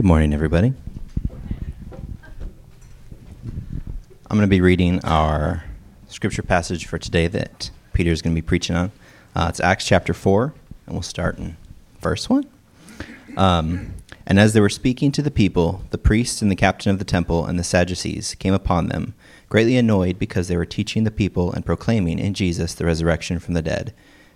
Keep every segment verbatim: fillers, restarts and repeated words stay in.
Good morning, everybody. I'm going to be reading our scripture passage for today that Peter's going to be preaching on. Uh, it's Acts chapter four, and we'll start in verse one. Um, and as they were speaking to the people, the priests and the captain of the temple and the Sadducees came upon them, greatly annoyed because they were teaching the people and proclaiming in Jesus the resurrection from the dead.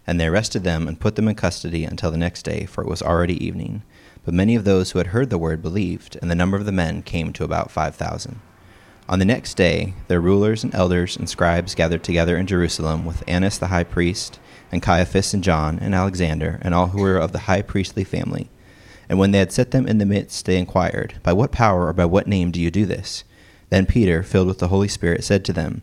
And they arrested them and put them in custody until the next day, for it was already evening. But many of those who had heard the word believed, and the number of the men came to about five thousand. On the next day, their rulers and elders and scribes gathered together in Jerusalem with Annas the high priest, and Caiaphas and John and Alexander, and all who were of the high priestly family. And when they had set them in the midst, they inquired, "By what power or by what name do you do this?" Then Peter, filled with the Holy Spirit, said to them,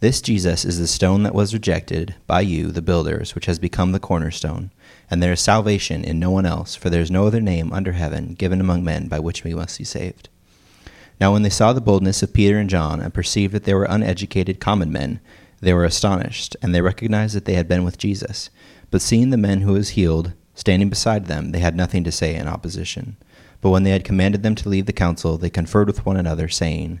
This Jesus is the stone that was rejected by you, the builders, which has become the cornerstone. And there is salvation in no one else, for there is no other name under heaven given among men by which we must be saved." Now when they saw the boldness of Peter and John, and perceived that they were uneducated common men, they were astonished, and they recognized that they had been with Jesus. But seeing the man who was healed standing beside them, they had nothing to say in opposition. But when they had commanded them to leave the council, they conferred with one another, saying,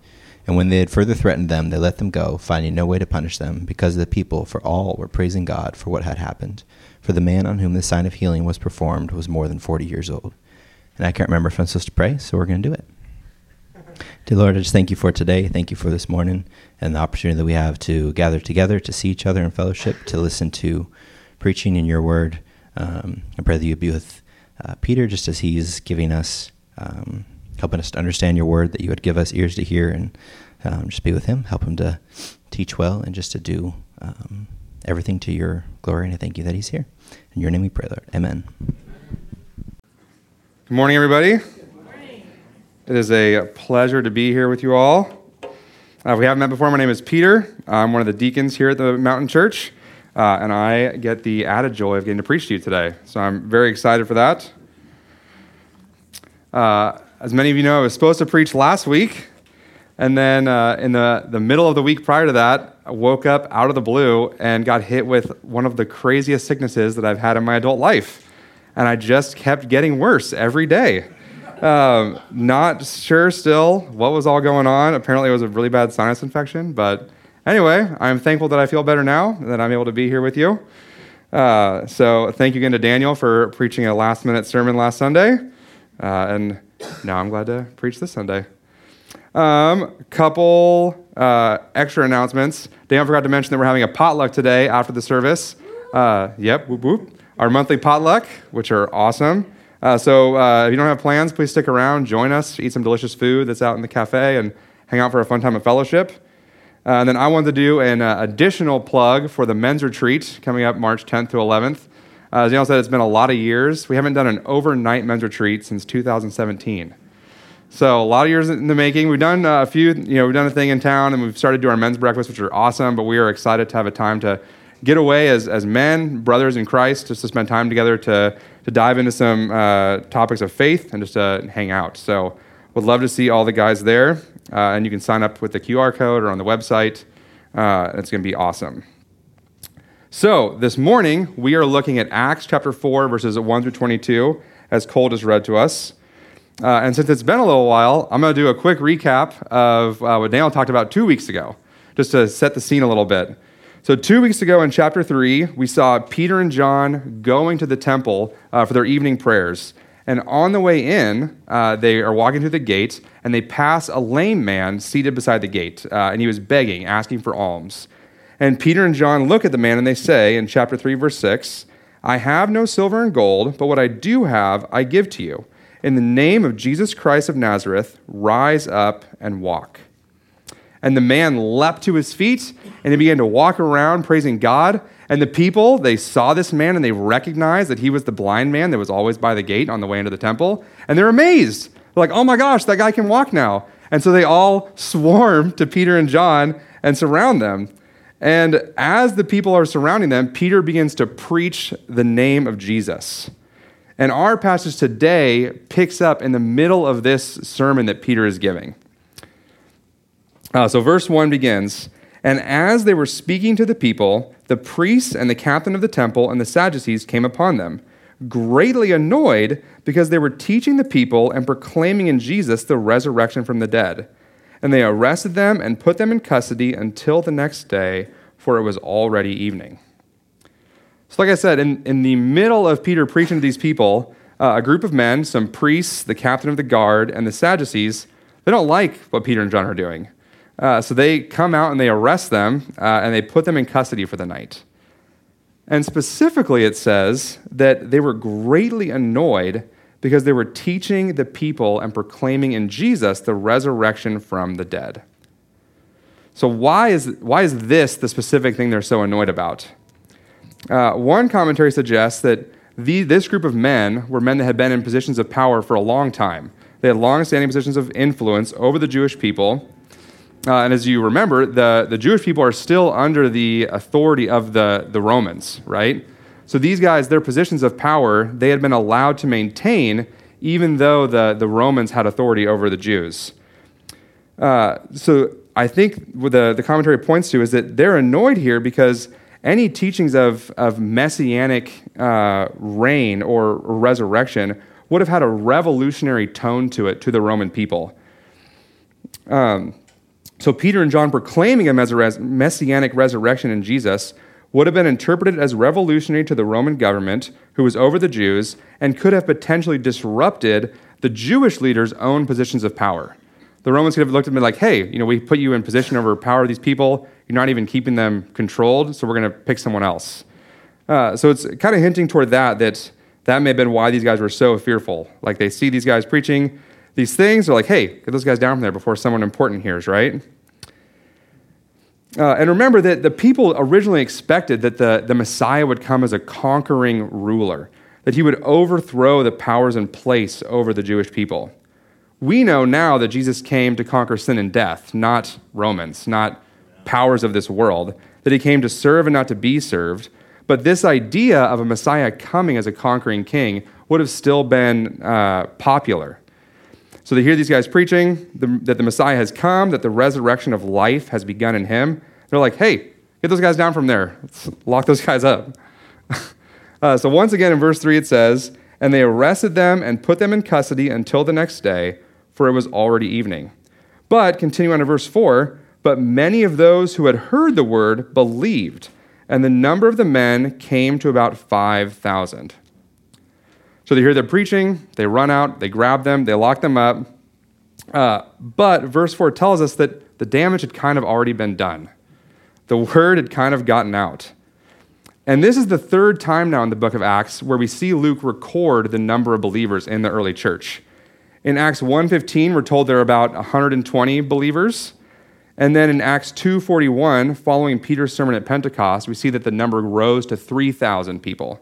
And when they had further threatened them, they let them go, finding no way to punish them, because of the people, for all were praising God for what had happened. For the man on whom the sign of healing was performed was more than forty years old. And I can't remember if I'm supposed to pray, so we're going to do it. Dear Lord, I just thank you for today. Thank you for this morning and the opportunity that we have to gather together, to see each other in fellowship, to listen to preaching in your word. Um, I pray that you would be with uh, Peter just as he's giving us, um, helping us to understand your word, that you would give us ears to hear and um, just be with him, help him to teach well and just to do um, everything to your glory. And I thank you that he's here. In your name we pray, Lord. Amen. Good morning, everybody. Good morning. It is a pleasure to be here with you all. Uh, if we haven't met before, my name is Peter. I'm one of the deacons here at the Mountain Church, uh, and I get the added joy of getting to preach to you today. So I'm very excited for that. Uh, as many of you know, I was supposed to preach last week, and then uh, in the, the middle of the week prior to that, I woke up out of the blue and got hit with one of the craziest sicknesses that I've had in my adult life. And I just kept getting worse every day. Um, not sure still what was all going on. Apparently it was a really bad sinus infection. But anyway, I'm thankful that I feel better now and that I'm able to be here with you. Uh, so thank you again to Daniel for preaching a last-minute sermon last Sunday. Uh, and now I'm glad to preach this Sunday. Um, couple uh, extra announcements. Daniel forgot to mention that we're having a potluck today after the service. Uh, yep, whoop, whoop. Our monthly potluck, which are awesome. Uh, so uh, if you don't have plans, please stick around, join us, eat some delicious food that's out in the cafe, and hang out for a fun time of fellowship. Uh, and then I wanted to do an uh, additional plug for the men's retreat coming up March tenth to eleventh. Uh, as Daniel said, it's been a lot of years. We haven't done an overnight men's retreat since two thousand seventeen. So a lot of years in the making. We've done a few, you know, we've done a thing in town, and we've started to do our men's breakfast, which are awesome, but we are excited to have a time to get away as as men, brothers in Christ, just to spend time together to to dive into some uh, topics of faith and just to hang out. So would love to see all the guys there. Uh, and you can sign up with the Q R code or on the website. Uh, it's going to be awesome. So this morning, we are looking at Acts chapter four, verses one through twenty-two, as Cole just read to us. Uh, and since it's been a little while, I'm going to do a quick recap of uh, what Daniel talked about two weeks ago, just to set the scene a little bit. So two weeks ago in chapter three, we saw Peter and John going to the temple uh, for their evening prayers. And on the way in, uh, they are walking through the gate, and they pass a lame man seated beside the gate. Uh, and he was begging, asking for alms. And Peter and John look at the man, and they say in chapter three, verse six, "I have no silver and gold, but what I do have, I give to you. In the name of Jesus Christ of Nazareth, rise up and walk." And the man leapt to his feet, and he began to walk around praising God. And the people, they saw this man, and they recognized that he was the blind man that was always by the gate on the way into the temple. And they're amazed. They're like, "Oh my gosh, that guy can walk now." And so they all swarm to Peter and John and surround them. And as the people are surrounding them, Peter begins to preach the name of Jesus. And our passage today picks up in the middle of this sermon that Peter is giving. Uh, so verse one begins, "And as they were speaking to the people, the priests and the captain of the temple and the Sadducees came upon them, greatly annoyed because they were teaching the people and proclaiming in Jesus the resurrection from the dead. And they arrested them and put them in custody until the next day, for it was already evening." So like I said, in, in the middle of Peter preaching to these people, uh, a group of men, some priests, the captain of the guard, and the Sadducees, they don't like what Peter and John are doing. Uh, so they come out and they arrest them, uh, and they put them in custody for the night. And specifically it says that they were greatly annoyed because they were teaching the people and proclaiming in Jesus the resurrection from the dead. So why is, why is this the specific thing they're so annoyed about? Uh, one commentary suggests that the, this group of men were men that had been in positions of power for a long time. They had long-standing positions of influence over the Jewish people. Uh, and as you remember, the, the Jewish people are still under the authority of the, the Romans, right? So these guys, their positions of power, they had been allowed to maintain even though the, the Romans had authority over the Jews. Uh, so I think what the, the commentary points to is that they're annoyed here because any teachings of, of messianic uh, reign or resurrection would have had a revolutionary tone to it to the Roman people. Um, so Peter and John proclaiming a mes- messianic resurrection in Jesus would have been interpreted as revolutionary to the Roman government who was over the Jews and could have potentially disrupted the Jewish leaders' own positions of power. The Romans could have looked at me like, "Hey, you know, we put you in position over power of these people. You're not even keeping them controlled, so we're going to pick someone else." Uh, so it's kind of hinting toward that, that that may have been why these guys were so fearful. Like they see these guys preaching these things, they're like, "Hey, get those guys down from there before someone important hears," right? Uh, and remember that the people originally expected that the, the Messiah would come as a conquering ruler, that he would overthrow the powers in place over the Jewish people. We know now that Jesus came to conquer sin and death, not Romans, not powers of this world, that he came to serve and not to be served. But this idea of a Messiah coming as a conquering king would have still been uh, popular. So they hear these guys preaching the, that the Messiah has come, that the resurrection of life has begun in him. They're like, "Hey, get those guys down from there. Let's lock those guys up." uh, so once again in verse three it says, "And they arrested them and put them in custody until the next day, for it was already evening." But, continuing on to verse four, "But many of those who had heard the word believed, and the number of the men came to about five thousand. So they hear their preaching, they run out, they grab them, they lock them up. Uh, but verse four tells us that the damage had kind of already been done. The word had kind of gotten out. And this is the third time now in the book of Acts where we see Luke record the number of believers in the early church. In Acts one fifteen, we're told there are about one hundred twenty believers. And then in Acts two forty-one, following Peter's sermon at Pentecost, we see that the number rose to three thousand people.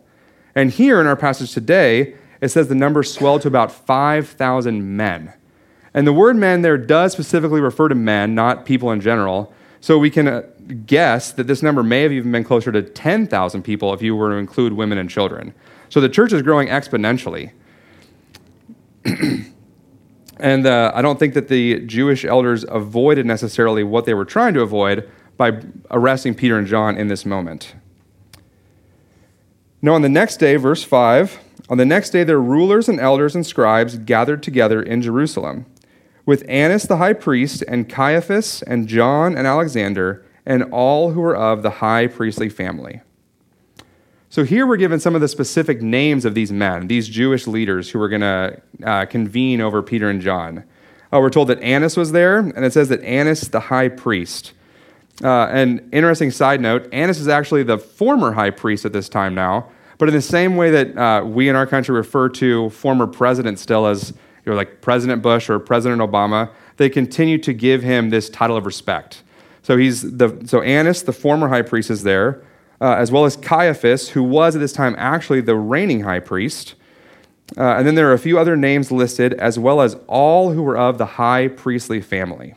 And here in our passage today, it says the number swelled to about five thousand men. And the word men there does specifically refer to men, not people in general. So we can guess that this number may have even been closer to ten thousand people if you were to include women and children. So the church is growing exponentially. And uh, I don't think that the Jewish elders avoided necessarily what they were trying to avoid by arresting Peter and John in this moment. Now on the next day, verse five, "On the next day their rulers and elders and scribes gathered together in Jerusalem, with Annas the high priest, and Caiaphas, and John, and Alexander, and all who were of the high priestly family." So here we're given some of the specific names of these men, these Jewish leaders who were going to uh, convene over Peter and John. Uh, we're told that Annas was there, and it says that Annas the high priest. Uh, an interesting side note, Annas is actually the former high priest at this time now, But in the same way that uh, we in our country refer to former presidents still as, you know, like President Bush or President Obama, they continue to give him this title of respect. So he's the so Annas, the former high priest, is there, uh, as well as Caiaphas, who was at this time actually the reigning high priest. Uh, and then there are a few other names listed, as well as all who were of the high priestly family.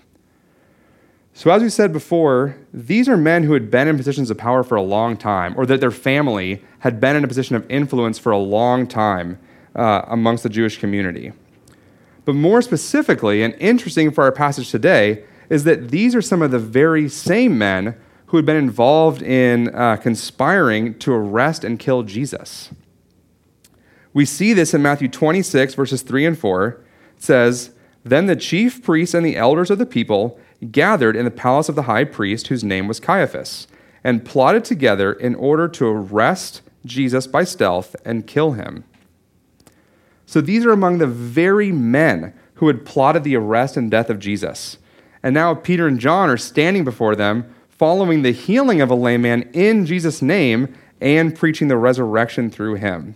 So as we said before, these are men who had been in positions of power for a long time, or that their family had been in a position of influence for a long time uh, amongst the Jewish community. But more specifically, and interesting for our passage today, is that these are some of the very same men who had been involved in uh, conspiring to arrest and kill Jesus. We see this in Matthew twenty-six, verses three and four. It says, "Then the chief priests and the elders of the people gathered in the palace of the high priest, whose name was Caiaphas, and plotted together in order to arrest Jesus by stealth and kill him." So these are among the very men who had plotted the arrest and death of Jesus. And now Peter and John are standing before them, following the healing of a lame man in Jesus' name and preaching the resurrection through him.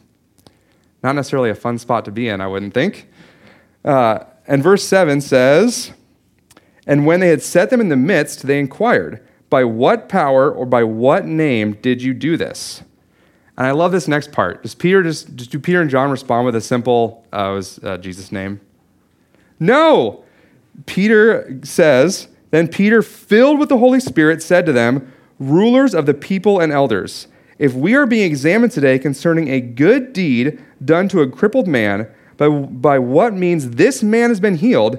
Not necessarily a fun spot to be in, I wouldn't think. Uh, and verse seven says, "And when they had set them in the midst, they inquired, 'By what power or by what name did you do this?'" And I love this next part. Does Peter just, just do Peter and John respond with a simple, uh, it was uh, Jesus' name? No! Peter says, "Then Peter, filled with the Holy Spirit, said to them, 'Rulers of the people and elders, if we are being examined today concerning a good deed done to a crippled man, by, by what means this man has been healed,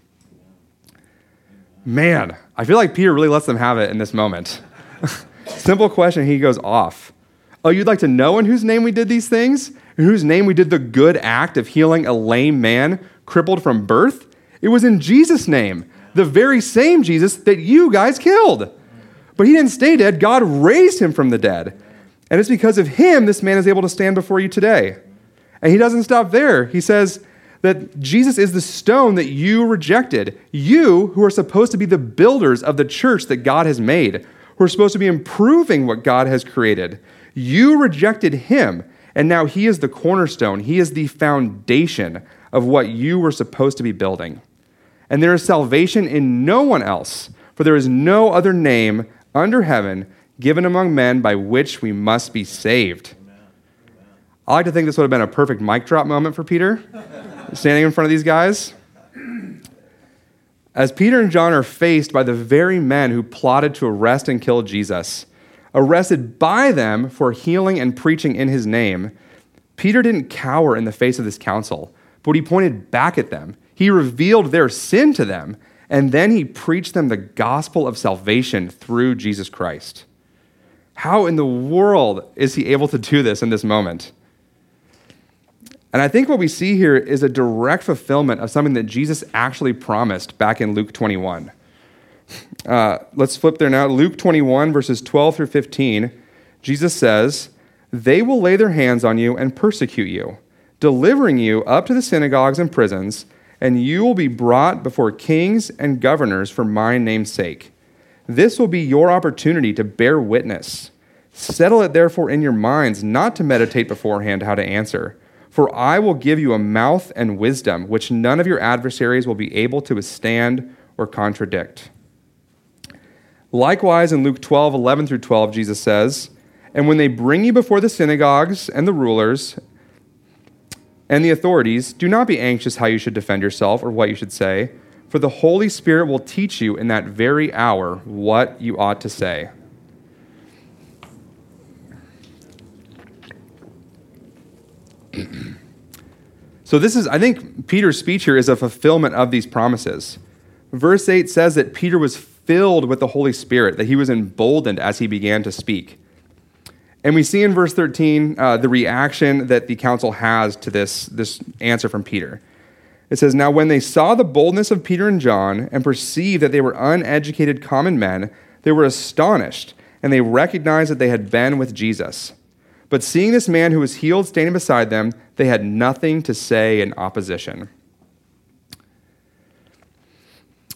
Man, I feel like Peter really lets them have it in this moment. Simple question, he goes off. "Oh, you'd like to know in whose name we did these things? In whose name we did the good act of healing a lame man crippled from birth? It was in Jesus' name, the very same Jesus that you guys killed. But he didn't stay dead. God raised him from the dead. And it's because of him this man is able to stand before you today." And he doesn't stop there. He says that Jesus is the stone that you rejected. You, who are supposed to be the builders of the church that God has made, who are supposed to be improving what God has created. You rejected him, and now he is the cornerstone. He is the foundation of what you were supposed to be building. "And there is salvation in no one else, for there is no other name under heaven given among men by which we must be saved." Amen. Amen. I like to think this would have been a perfect mic drop moment for Peter, standing in front of these guys. As Peter and John are faced by the very men who plotted to arrest and kill Jesus, arrested by them for healing and preaching in his name, Peter didn't cower in the face of this council, but he pointed back at them. He revealed their sin to them, and then he preached them the gospel of salvation through Jesus Christ. How in the world is he able to do this in this moment? And I think what we see here is a direct fulfillment of something that Jesus actually promised back in Luke twenty-one. Uh, let's flip there now. Luke twenty-one, verses twelve through fifteen, Jesus says, "They will lay their hands on you and persecute you, delivering you up to the synagogues and prisons, and you will be brought before kings and governors for my name's sake. This will be your opportunity to bear witness. Settle it therefore in your minds not to meditate beforehand how to answer, for I will give you a mouth and wisdom which none of your adversaries will be able to withstand or contradict." Likewise, in Luke twelve, eleven through twelve, Jesus says, "And when they bring you before the synagogues and the rulers and the authorities, do not be anxious how you should defend yourself or what you should say, for the Holy Spirit will teach you in that very hour what you ought to say." So this is, I think Peter's speech here is a fulfillment of these promises. Verse eight says that Peter was filled with the Holy Spirit, that he was emboldened as he began to speak. And we see in verse thirteen uh, the reaction that the council has to this, this answer from Peter. It says, "Now when they saw the boldness of Peter and John and perceived that they were uneducated common men, they were astonished, and they recognized that they had been with Jesus. But seeing this man who was healed standing beside them, they had nothing to say in opposition."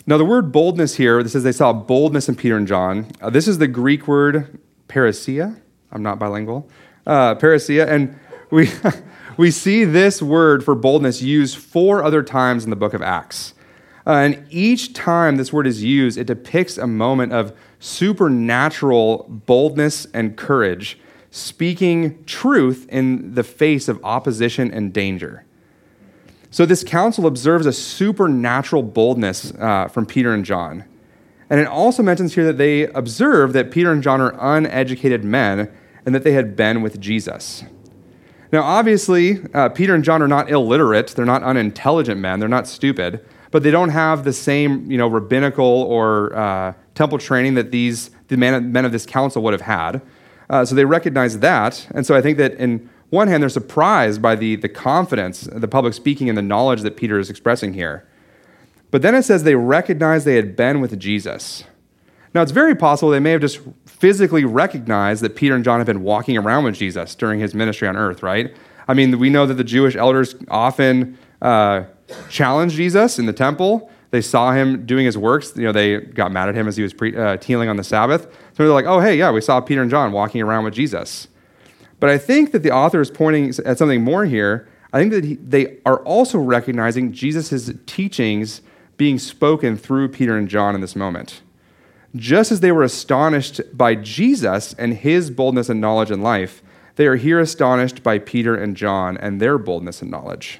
Now the word boldness here, this says they saw boldness in Peter and John. Uh, this is the Greek word parousia. I'm not bilingual. Uh, parousia. And we we see this word for boldness used four other times in the book of Acts. Uh, and each time this word is used, it depicts a moment of supernatural boldness and courage, speaking truth in the face of opposition and danger. So this council observes a supernatural boldness uh, from Peter and John. And it also mentions here that they observe that Peter and John are uneducated men and that they had been with Jesus. Now, obviously, uh, Peter and John are not illiterate. They're not unintelligent men. They're not stupid. But they don't have the same, you know, rabbinical or uh, temple training that these the man, men of this council would have had. Uh, so they recognize that. And so I think that in one hand, they're surprised by the, the confidence, the public speaking, and the knowledge that Peter is expressing here. But then it says they recognized they had been with Jesus. Now, it's very possible they may have just physically recognized that Peter and John have been walking around with Jesus during his ministry on earth, right? I mean, we know that the Jewish elders often uh, challenged Jesus in the temple. They saw him doing his works. You know, they got mad at him as he was pre- uh, healing on the Sabbath. So they're like, oh, hey, yeah, we saw Peter and John walking around with Jesus. But I think that the author is pointing at something more here. I think that he, they are also recognizing Jesus' teachings being spoken through Peter and John in this moment. Just as they were astonished by Jesus and his boldness and knowledge in life, they are here astonished by Peter and John and their boldness and knowledge.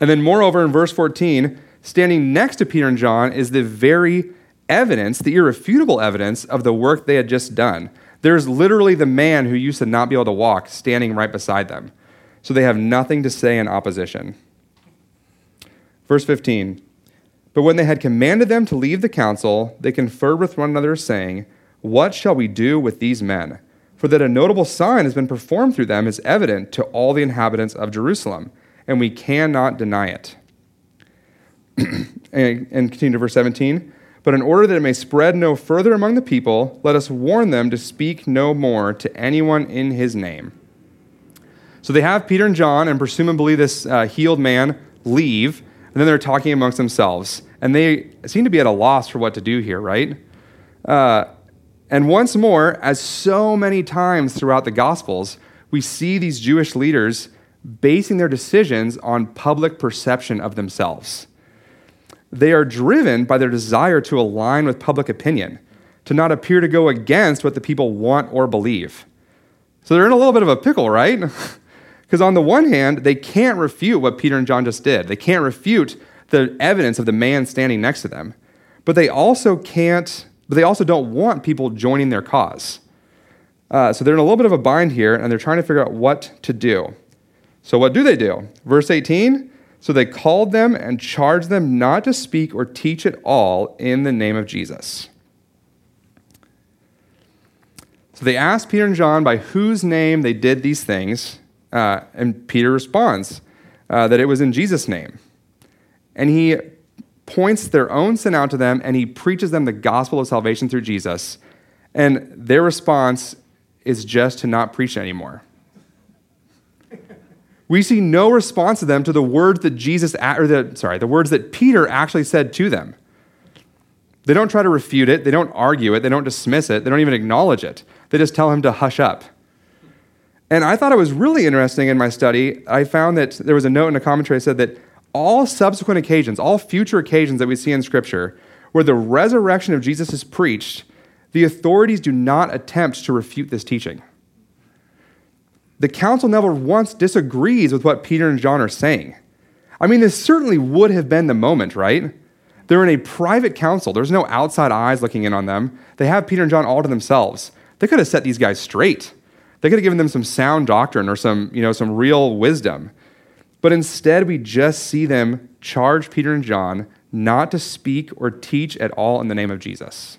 And then moreover, in verse fourteen, standing next to Peter and John is the very evidence, the irrefutable evidence of the work they had just done. There's literally the man who used to not be able to walk standing right beside them. So they have nothing to say in opposition. Verse fifteen, "But when they had commanded them to leave the council, they conferred with one another, saying, 'What shall we do with these men? For that a notable sign has been performed through them is evident to all the inhabitants of Jerusalem, and we cannot deny it.'" and, and continue to verse seventeen, "But in order that it may spread no further among the people, let us warn them to speak no more to anyone in his name." So they have Peter and John, and presumably this uh, healed man, leave. And then they're talking amongst themselves. And they seem to be at a loss for what to do here, right? Uh, and once more, as so many times throughout the Gospels, we see these Jewish leaders basing their decisions on public perception of themselves. They are driven by their desire to align with public opinion, to not appear to go against what the people want or believe. So they're in a little bit of a pickle, right? Because on the one hand, they can't refute what Peter and John just did. They can't refute the evidence of the man standing next to them. But they also can't, but they also don't want people joining their cause. Uh, so they're in a little bit of a bind here, and they're trying to figure out what to do. So what do they do? Verse eighteen, "So they called them and charged them not to speak or teach at all in the name of Jesus." So they asked Peter and John by whose name they did these things. Uh, and Peter responds uh, that it was in Jesus' name. And he points their own sin out to them, and he preaches them the gospel of salvation through Jesus. And their response is just to not preach anymore. We see no response to them to the words that Jesus, or the, sorry, the words that Peter actually said to them. They don't try to refute it. They don't argue it. They don't dismiss it. They don't even acknowledge it. They just tell him to hush up. And I thought it was really interesting in my study. I found that there was a note in a commentary that said that all subsequent occasions, all future occasions that we see in Scripture, where the resurrection of Jesus is preached, the authorities do not attempt to refute this teaching. The council never once disagrees with what Peter and John are saying. I mean, this certainly would have been the moment, right? They're in a private council. There's no outside eyes looking in on them. They have Peter and John all to themselves. They could have set these guys straight. They could have given them some sound doctrine or some, you know, some real wisdom. But instead, we just see them charge Peter and John not to speak or teach at all in the name of Jesus.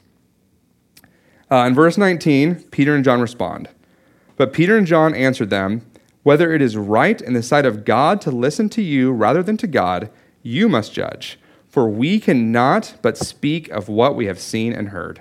Uh, in verse nineteen, Peter and John respond, But Peter and John answered them, "Whether it is right in the sight of God to listen to you rather than to God, you must judge. For we cannot but speak of what we have seen and heard."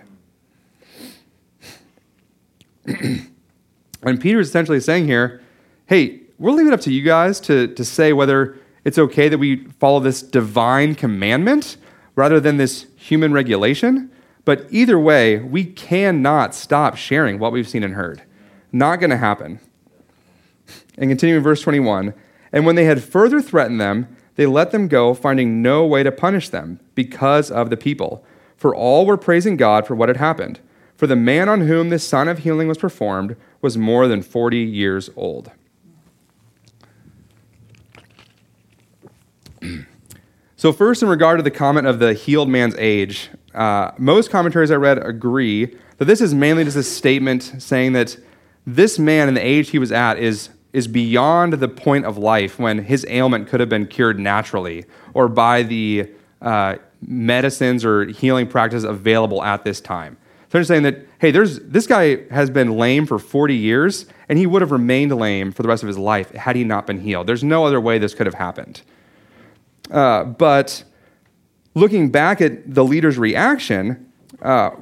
And Peter is essentially saying here, hey, we'll leave it up to you guys to, to say whether it's okay that we follow this divine commandment rather than this human regulation. But either way, we cannot stop sharing what we've seen and heard. Not going to happen. And continuing verse twenty-one, "And when they had further threatened them, they let them go, finding no way to punish them because of the people. For all were praising God for what had happened. For the man on whom this sign of healing was performed was more than forty years old." So first, in regard to the comment of the healed man's age, uh, most commentaries I read agree that this is mainly just a statement saying that this man and the age he was at is, is beyond the point of life when his ailment could have been cured naturally or by the uh, medicines or healing practices available at this time. So they're saying that, hey, there's this guy has been lame for forty years, and he would have remained lame for the rest of his life had he not been healed. There's no other way this could have happened. Uh, but looking back at the leader's reaction, uh,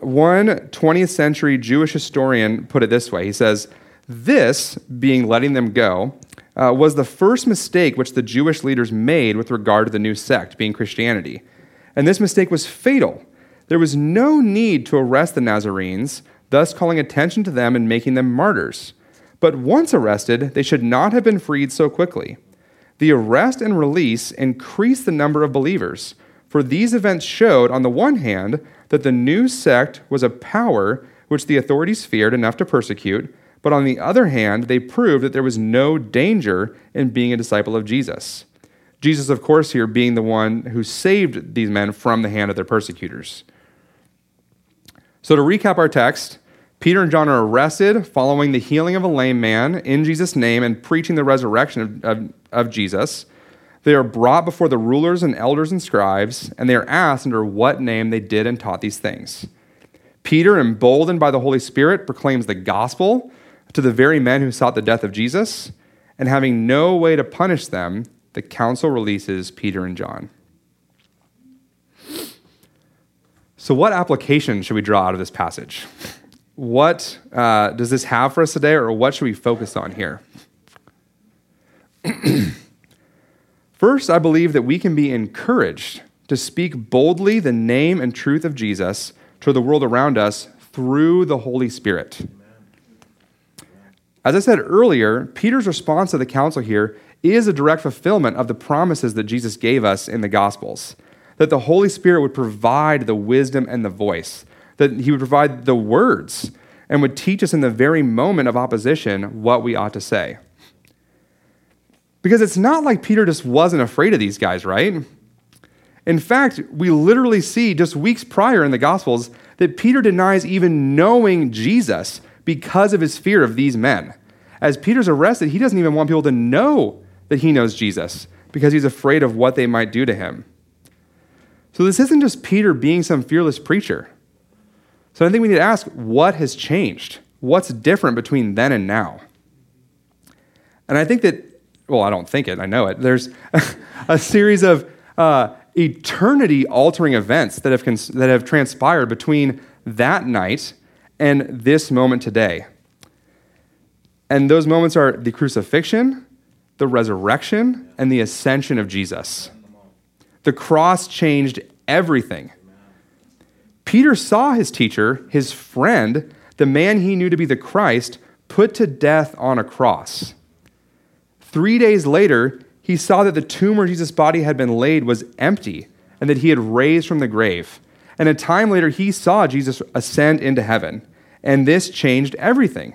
one twentieth century Jewish historian put it this way. He says, "This, being letting them go, uh, was the first mistake which the Jewish leaders made with regard to the new sect, being Christianity. And this mistake was fatal. There was no need to arrest the Nazarenes, thus calling attention to them and making them martyrs. But once arrested, they should not have been freed so quickly. The arrest and release increased the number of believers, for these events showed, on the one hand, that the new sect was a power which the authorities feared enough to persecute, but on the other hand, they proved that there was no danger in being a disciple of Jesus." Jesus, of course, here being the one who saved these men from the hand of their persecutors. So to recap our text, Peter and John are arrested following the healing of a lame man in Jesus' name and preaching the resurrection of, of, of Jesus. They are brought before the rulers and elders and scribes, and they are asked under what name they did and taught these things. Peter, emboldened by the Holy Spirit, proclaims the gospel to the very men who sought the death of Jesus, and having no way to punish them, the council releases Peter and John. So what application should we draw out of this passage? What uh, does this have for us today, or what should we focus on here? First, I believe that we can be encouraged to speak boldly the name and truth of Jesus to the world around us through the Holy Spirit. As I said earlier, Peter's response to the council here is a direct fulfillment of the promises that Jesus gave us in the Gospels, that the Holy Spirit would provide the wisdom and the voice, that he would provide the words and would teach us in the very moment of opposition what we ought to say. Because it's not like Peter just wasn't afraid of these guys, right? In fact, we literally see just weeks prior in the Gospels that Peter denies even knowing Jesus because of his fear of these men. As Peter's arrested, he doesn't even want people to know that he knows Jesus because he's afraid of what they might do to him. So this isn't just Peter being some fearless preacher. So I think we need to ask, what has changed? What's different between then and now? And I think that, well, I don't think it, I know it. There's a series of uh, eternity-altering events that have cons- that have transpired between that night and this moment today. And those moments are the crucifixion, the resurrection, and the ascension of Jesus. The cross changed everything. Peter saw his teacher, his friend, the man he knew to be the Christ, put to death on a cross. Three days later, he saw that the tomb where Jesus' body had been laid was empty and that he had raised from the grave. And a time later, he saw Jesus ascend into heaven. And this changed everything.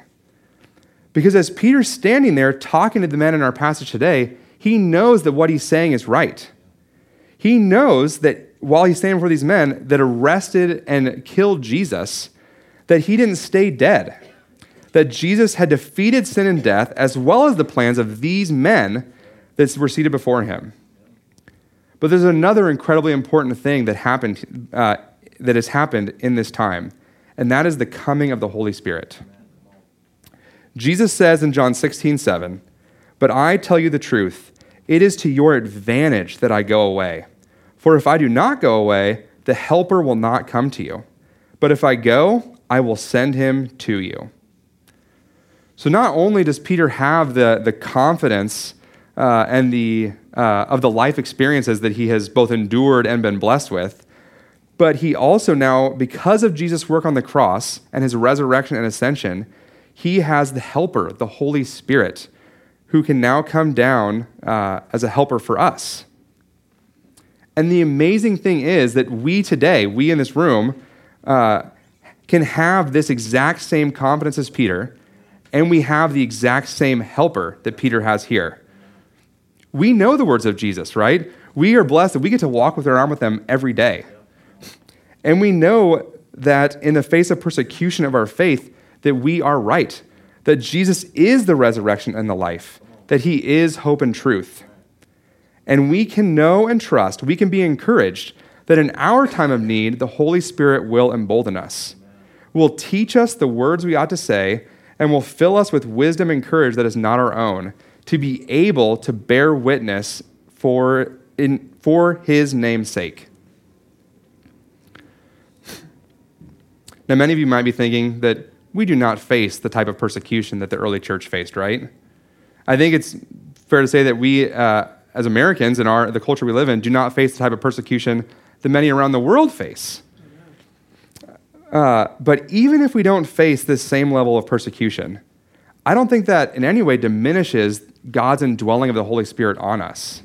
Because as Peter's standing there talking to the men in our passage today, he knows that what he's saying is right. He knows that while he's standing before these men that arrested and killed Jesus, that he didn't stay dead, that Jesus had defeated sin and death, as well as the plans of these men that were seated before him. But there's another incredibly important thing that happened, uh, that has happened in this time, and that is the coming of the Holy Spirit. Jesus says in John sixteen seven, "But I tell you the truth, it is to your advantage that I go away. For if I do not go away, the helper will not come to you. But if I go, I will send him to you." So not only does Peter have the, the confidence uh, and the uh, of the life experiences that he has both endured and been blessed with, but he also now, because of Jesus' work on the cross and his resurrection and ascension, he has the helper, the Holy Spirit, who can now come down uh, as a helper for us. And the amazing thing is that we today, we in this room, uh, can have this exact same confidence as Peter, and we have the exact same helper that Peter has here. We know the words of Jesus, right? We are blessed that we get to walk with our arm with them every day. And we know that in the face of persecution of our faith, that we are right, that Jesus is the resurrection and the life, that he is hope and truth. And we can know and trust, we can be encouraged that in our time of need, the Holy Spirit will embolden us, will teach us the words we ought to say, and will fill us with wisdom and courage that is not our own, to be able to bear witness for, in, for his name's sake. Now, many of you might be thinking that we do not face the type of persecution that the early church faced, right? I think it's fair to say that we, uh, as Americans in our the culture we live in, do not face the type of persecution that many around the world face. Uh, but even if we don't face this same level of persecution, I don't think that in any way diminishes God's indwelling of the Holy Spirit on us.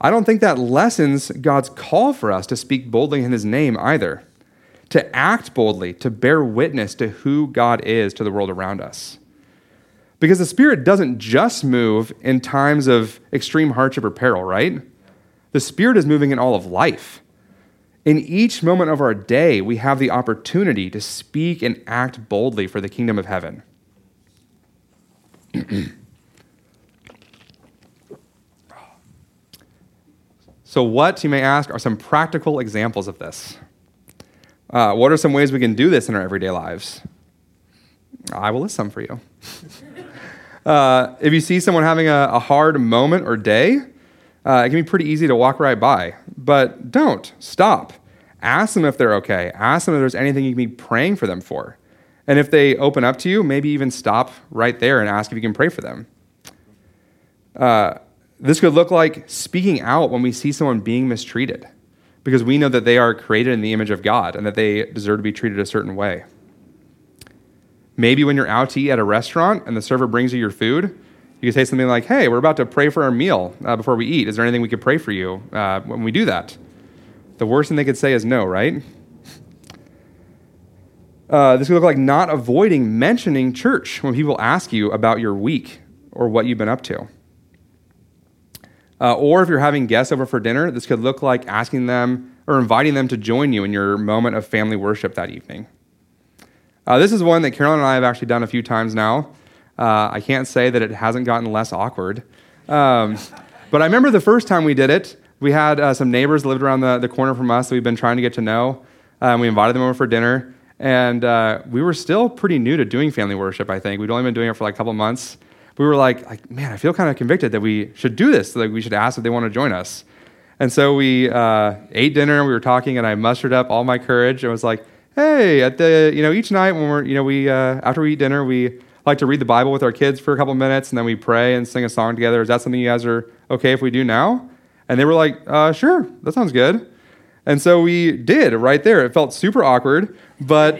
I don't think that lessens God's call for us to speak boldly in his name either, to act boldly, to bear witness to who God is to the world around us. Because the Spirit doesn't just move in times of extreme hardship or peril, right? The Spirit is moving in all of life. In each moment of our day, we have the opportunity to speak and act boldly for the kingdom of heaven. So what, you may ask, are some practical examples of this? Uh, what are some ways we can do this in our everyday lives? I will list some for you. uh, if you see someone having a, a hard moment or day, uh, it can be pretty easy to walk right by. But don't. Stop. Ask them if they're okay. Ask them if there's anything you can be praying for them for. And if they open up to you, maybe even stop right there and ask if you can pray for them. Uh, this could look like speaking out when we see someone being mistreated, because we know that they are created in the image of God and that they deserve to be treated a certain way. Maybe when you're out to eat at a restaurant and the server brings you your food, you can say something like, "Hey, we're about to pray for our meal uh, before we eat. Is there anything we could pray for you uh, when we do that?" The worst thing they could say is no, right? Uh, this could look like not avoiding mentioning church when people ask you about your week or what you've been up to. Uh, or if you're having guests over for dinner, this could look like asking them or inviting them to join you in your moment of family worship that evening. Uh, this is one that Carolyn and I have actually done a few times now. Uh, I can't say that it hasn't gotten less awkward. Um, but I remember the first time we did it, we had uh, some neighbors that lived around the, the corner from us that we've been trying to get to know. Uh, we invited them over for dinner. And uh, we were still pretty new to doing family worship, I think. We'd only been doing it for like a couple months. We were like, like, man, I feel kind of convicted that we should do this. Like, we should ask if they want to join us. And so we uh, ate dinner, we were talking, and I mustered up all my courage. And was like, hey, at the you know each night when we're you know we uh, after we eat dinner, we like to read the Bible with our kids for a couple minutes, and then we pray and sing a song together. Is that something you guys are okay if we do now? And they were like, uh, sure, that sounds good. And so we did right there. It felt super awkward, but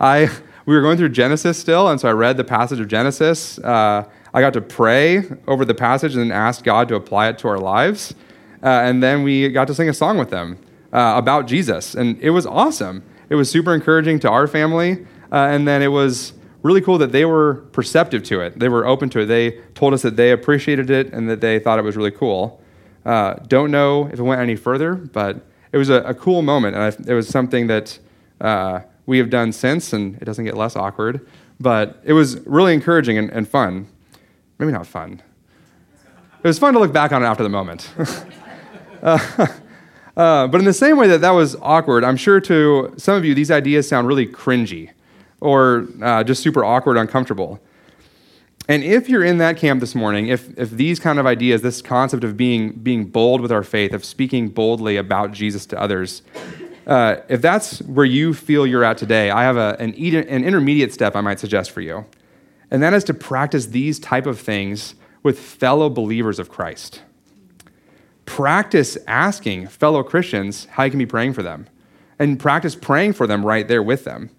I we were going through Genesis still, and so I read the passage of Genesis. Uh, I got to pray over the passage and then ask God to apply it to our lives. Uh, and then we got to sing a song with them uh, about Jesus. And it was awesome. It was super encouraging to our family. Uh, and then it was really cool that they were perceptive to it. They were open to it. They told us that they appreciated it and that they thought it was really cool. Uh, don't know if it went any further, but it was a, a cool moment. And I, it was something that uh, we have done since, and it doesn't get less awkward. But it was really encouraging and, and fun. Maybe not fun. It was fun to look back on it after the moment. uh, uh, but in the same way that that was awkward, I'm sure to some of you, these ideas sound really cringy or uh, just super awkward, uncomfortable. And if you're in that camp this morning, if if these kind of ideas, this concept of being being bold with our faith, of speaking boldly about Jesus to others, uh, if that's where you feel you're at today, I have a, an, an intermediate step I might suggest for you. And that is to practice these type of things with fellow believers of Christ. Practice asking fellow Christians how you can be praying for them, and practice praying for them right there with them.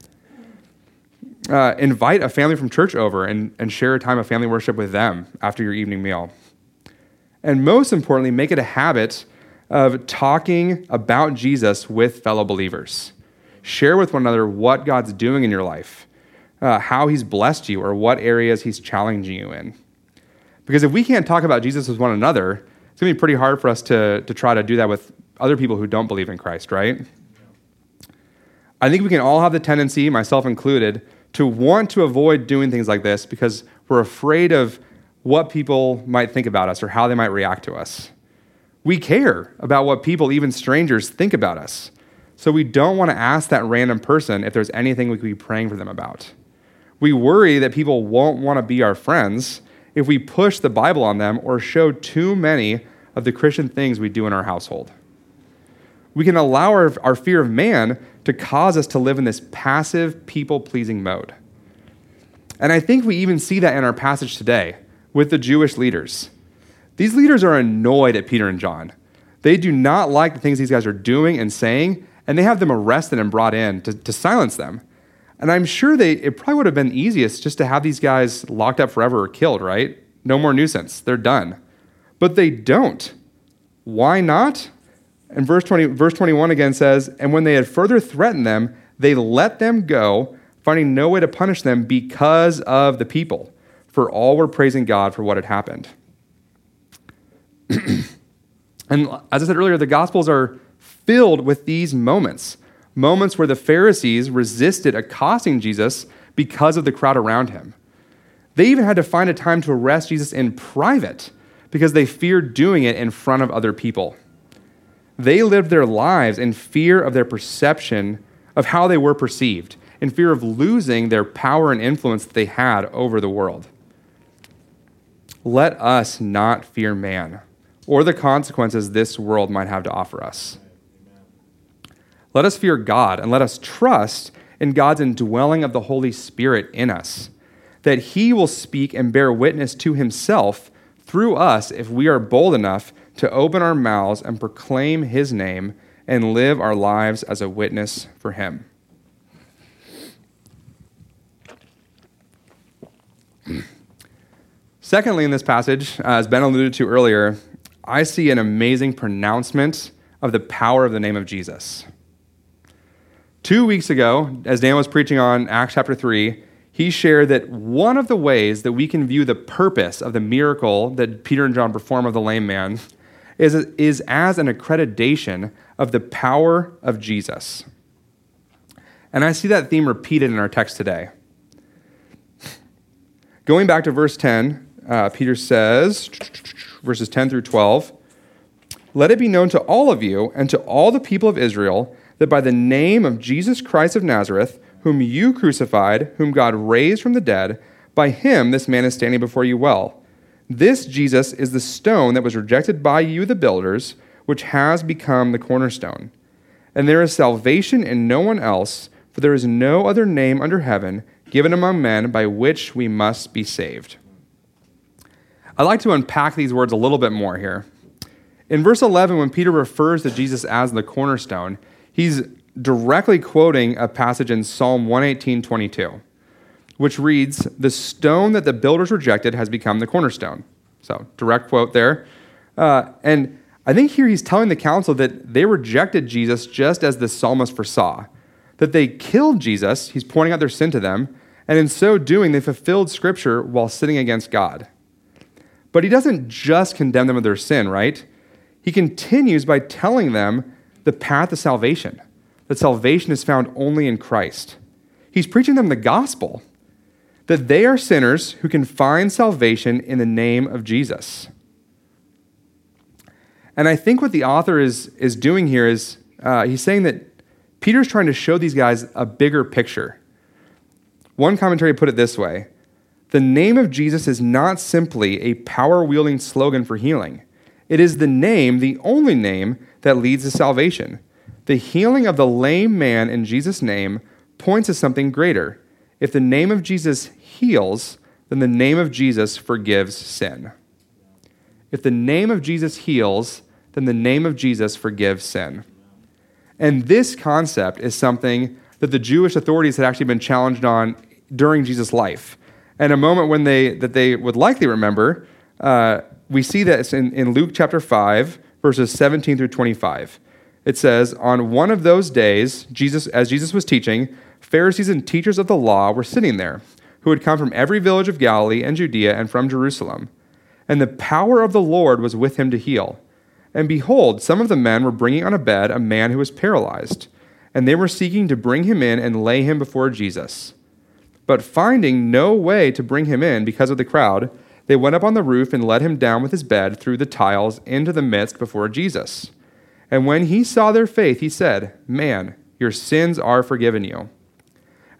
Uh, invite a family from church over and, and share a time of family worship with them after your evening meal. And most importantly, make it a habit of talking about Jesus with fellow believers. Share with one another what God's doing in your life, uh, how he's blessed you, or what areas he's challenging you in. Because if we can't talk about Jesus with one another, it's going to be pretty hard for us to, to try to do that with other people who don't believe in Christ, right? I think we can all have the tendency, myself included, to want to avoid doing things like this because we're afraid of what people might think about us or how they might react to us. We care about what people, even strangers, think about us. So we don't want to ask that random person if there's anything we could be praying for them about. We worry that people won't want to be our friends if we push the Bible on them or show too many of the Christian things we do in our household. We can allow our, our fear of man to cause us to live in this passive, people-pleasing mode. And I think we even see that in our passage today with the Jewish leaders. These leaders are annoyed at Peter and John. They do not like the things these guys are doing and saying, and they have them arrested and brought in to, to silence them. And I'm sure they it probably would have been easiest just to have these guys locked up forever or killed, right? No more nuisance. They're done. But they don't. Why not? And verse twenty, verse twenty-one again says, and when they had further threatened them, they let them go, finding no way to punish them because of the people. For all were praising God for what had happened. And as I said earlier, the Gospels are filled with these moments, moments where the Pharisees resisted accosting Jesus because of the crowd around him. They even had to find a time to arrest Jesus in private because they feared doing it in front of other people. They lived their lives in fear of their perception of how they were perceived, in fear of losing their power and influence that they had over the world. Let us not fear man or the consequences this world might have to offer us. Let us fear God, and let us trust in God's indwelling of the Holy Spirit in us, that he will speak and bear witness to himself through us if we are bold enough to open our mouths and proclaim his name and live our lives as a witness for him. Secondly, in this passage, uh, as Ben alluded to earlier, I see an amazing pronouncement of the power of the name of Jesus. Two weeks ago, as Dan was preaching on Acts chapter three, he shared that one of the ways that we can view the purpose of the miracle that Peter and John perform of the lame man is, is as an accreditation of the power of Jesus. And I see that theme repeated in our text today. Going back to verse ten, uh, Peter says, verses ten through twelve, let it be known to all of you and to all the people of Israel that by the name of Jesus Christ of Nazareth, whom you crucified, whom God raised from the dead, by him this man is standing before you well. This Jesus is the stone that was rejected by you, the builders, which has become the cornerstone. And there is salvation in no one else, for there is no other name under heaven given among men by which we must be saved. I'd like to unpack these words a little bit more here. In verse eleven, when Peter refers to Jesus as the cornerstone, he's directly quoting a passage in Psalm one eighteen, twenty-two, which reads, the stone that the builders rejected has become the cornerstone. So direct quote there. Uh, and I think here he's telling the council that they rejected Jesus just as the psalmist foresaw, that they killed Jesus. He's pointing out their sin to them. And in so doing, they fulfilled scripture while sinning against God. But he doesn't just condemn them of their sin, right? He continues by telling them the path of salvation, that salvation is found only in Christ. He's preaching them the gospel, that they are sinners who can find salvation in the name of Jesus. And I think what the author is, is doing here is uh, he's saying that Peter's trying to show these guys a bigger picture. One commentary put it this way, The name of Jesus is not simply a power-wielding slogan for healing. It is the name, the only name, that leads to salvation. The healing of the lame man in Jesus' name points to something greater. If the name of Jesus heals, then the name of Jesus forgives sin. If the name of Jesus heals, then the name of Jesus forgives sin. And this concept is something that the Jewish authorities had actually been challenged on during Jesus' life. And a moment when they that they would likely remember, uh, we see this in, in Luke chapter five, verses seventeen through twenty-five. It says, "On one of those days, Jesus, as Jesus was teaching, Pharisees and teachers of the law were sitting there, who had come from every village of Galilee and Judea and from Jerusalem. And the power of the Lord was with him to heal. And behold, some of the men were bringing on a bed a man who was paralyzed, and they were seeking to bring him in and lay him before Jesus. But finding no way to bring him in because of the crowd, they went up on the roof and let him down with his bed through the tiles into the midst before Jesus. And when he saw their faith, he said, 'Man, your sins are forgiven you.'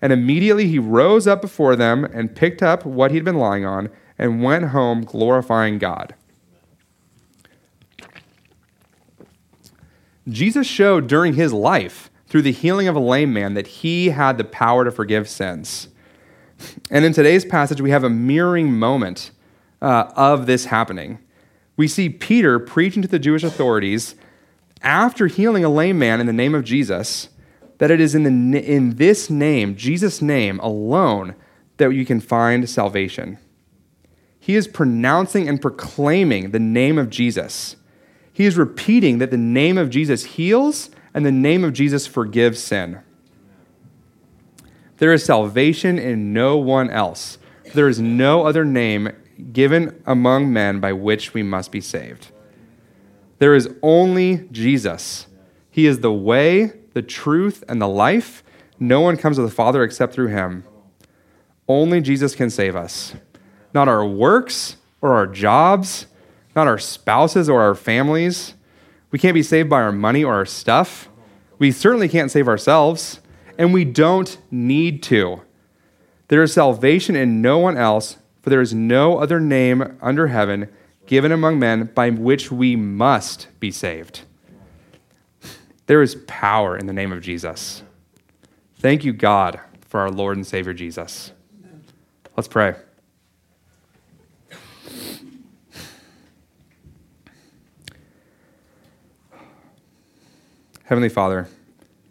And immediately he rose up before them and picked up what he'd been lying on and went home glorifying God." Jesus showed during his life, through the healing of a lame man, that he had the power to forgive sins. And in today's passage, we have a mirroring moment uh, of this happening. We see Peter preaching to the Jewish authorities after healing a lame man in the name of Jesus, that it is in, the, in this name, Jesus' name alone, that you can find salvation. He is pronouncing and proclaiming the name of Jesus. He is repeating that the name of Jesus heals and the name of Jesus forgives sin. There is salvation in no one else. There is no other name given among men by which we must be saved. There is only Jesus. He is the way, the truth, and the life. No one comes to the Father except through him. Only Jesus can save us. Not our works or our jobs, not our spouses or our families. We can't be saved by our money or our stuff. We certainly can't save ourselves, and we don't need to. There is salvation in no one else, for there is no other name under heaven given among men by which we must be saved. There is power in the name of Jesus. Thank you, God, for our Lord and Savior Jesus. Let's pray. Heavenly Father,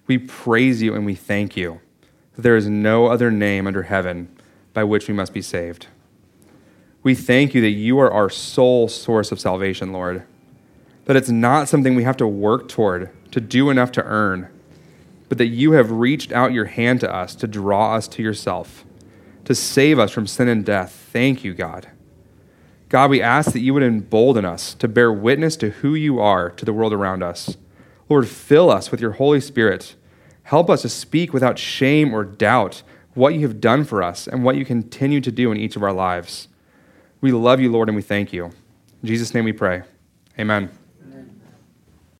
we praise you and we thank you that there is no other name under heaven by which we must be saved. We thank you that you are our sole source of salvation, Lord, that it's not something we have to work toward, to do enough to earn, but that you have reached out your hand to us to draw us to yourself, to save us from sin and death. Thank you, God. God, we ask that you would embolden us to bear witness to who you are to the world around us. Lord, fill us with your Holy Spirit. Help us to speak without shame or doubt what you have done for us and what you continue to do in each of our lives. We love you, Lord, and we thank you. In Jesus' name we pray. Amen.